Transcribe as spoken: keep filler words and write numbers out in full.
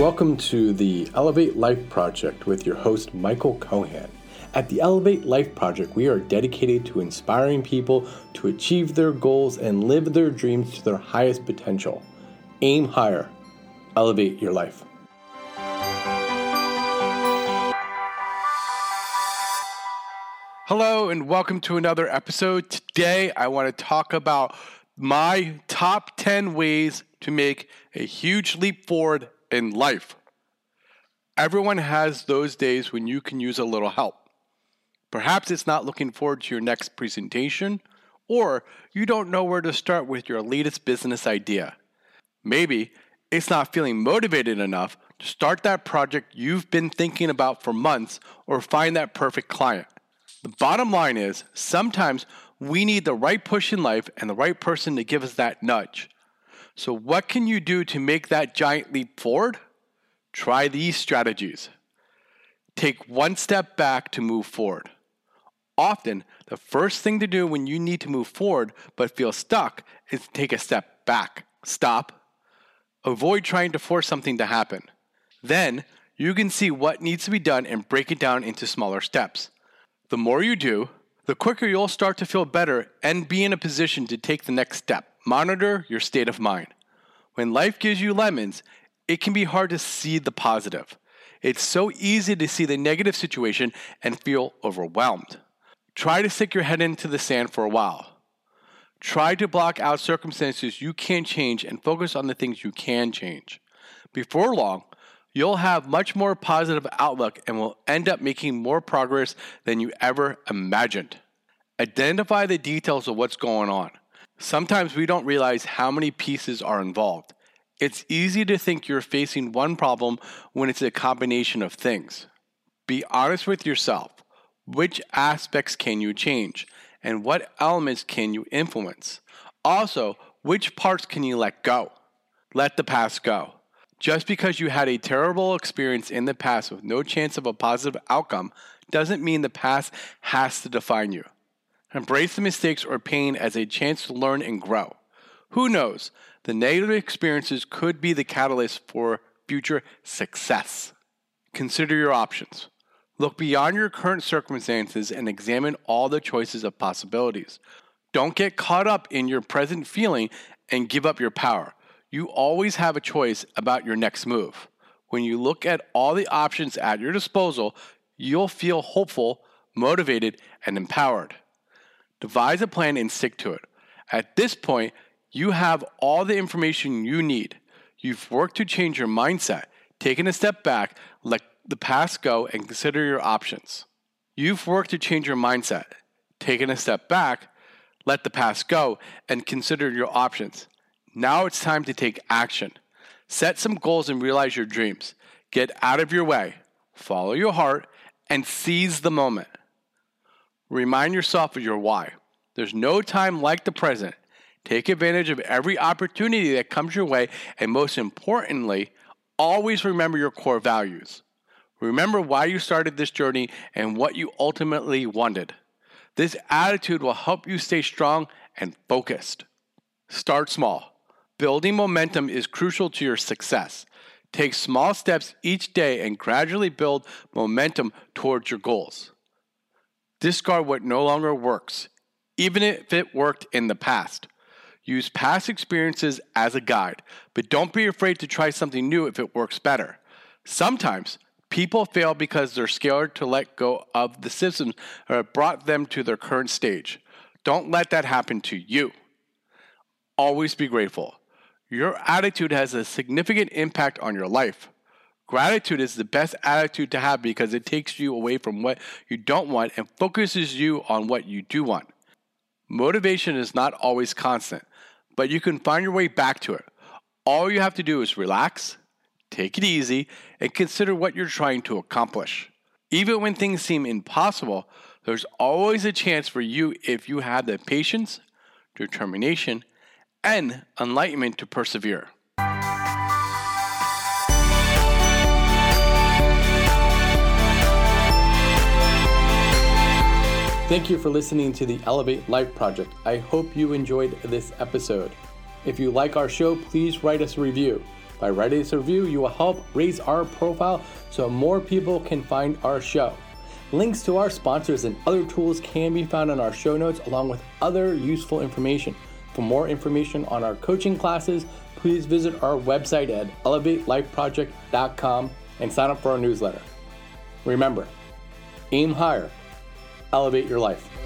Welcome to the Elevate Life Project with your host, Michael Kohan. At the Elevate Life Project, we are dedicated to inspiring people to achieve their goals and live their dreams to their highest potential. Aim higher. Elevate your life. Hello, and welcome to another episode. Today, I want to talk about my top ten ways to make a huge leap forward in life. Everyone has those days when you can use a little help. Perhaps it's not looking forward to your next presentation, or you don't know where to start with your latest business idea. Maybe it's not feeling motivated enough to start that project you've been thinking about for months or find that perfect client. The bottom line is, sometimes we need the right push in life and the right person to give us that nudge. So what can you do to make that giant leap forward? Try these strategies. Take one step back to move forward. Often, the first thing to do when you need to move forward but feel stuck is to take a step back. Stop. Avoid trying to force something to happen. Then, you can see what needs to be done and break it down into smaller steps. The more you do, the quicker you'll start to feel better and be in a position to take the next step. Monitor your state of mind. When life gives you lemons, it can be hard to see the positive. It's so easy to see the negative situation and feel overwhelmed. Try to stick your head into the sand for a while. Try to block out circumstances you can't change and focus on the things you can change. Before long, you'll have much more positive outlook and will end up making more progress than you ever imagined. Identify the details of what's going on. Sometimes we don't realize how many pieces are involved. It's easy to think you're facing one problem when it's a combination of things. Be honest with yourself. Which aspects can you change? And what elements can you influence? Also, which parts can you let go? Let the past go. Just because you had a terrible experience in the past with no chance of a positive outcome doesn't mean the past has to define you. Embrace the mistakes or pain as a chance to learn and grow. Who knows? The negative experiences could be the catalyst for future success. Consider your options. Look beyond your current circumstances and examine all the choices of possibilities. Don't get caught up in your present feeling and give up your power. You always have a choice about your next move. When you look at all the options at your disposal, you'll feel hopeful, motivated, and empowered. Devise a plan and stick to it. At this point, you have all the information you need. You've worked to change your mindset, taken a step back, let the past go, and consider your options. You've worked to change your mindset, taken a step back, let the past go, and consider your options. Now it's time to take action. Set some goals and realize your dreams. Get out of your way, follow your heart, and seize the moment. Remind yourself of your why. There's no time like the present. Take advantage of every opportunity that comes your way, and most importantly, always remember your core values. Remember why you started this journey and what you ultimately wanted. This attitude will help you stay strong and focused. Start small. Building momentum is crucial to your success. Take small steps each day and gradually build momentum towards your goals. Discard what no longer works, even if it worked in the past. Use past experiences as a guide, but don't be afraid to try something new if it works better. Sometimes people fail because they're scared to let go of the systems that brought them to their current stage. Don't let that happen to you. Always be grateful. Your attitude has a significant impact on your life. Gratitude is the best attitude to have because it takes you away from what you don't want and focuses you on what you do want. Motivation is not always constant, but you can find your way back to it. All you have to do is relax, take it easy, and consider what you're trying to accomplish. Even when things seem impossible, there's always a chance for you if you have the patience, determination, and enlightenment to persevere. Thank you for listening to the Elevate Life Project. I hope you enjoyed this episode. If you like our show, please write us a review. By writing this review, you will help raise our profile so more people can find our show. Links to our sponsors and other tools can be found in our show notes along with other useful information. For more information on our coaching classes, please visit our website at elevate life project dot com and sign up for our newsletter. Remember, aim higher, elevate your life.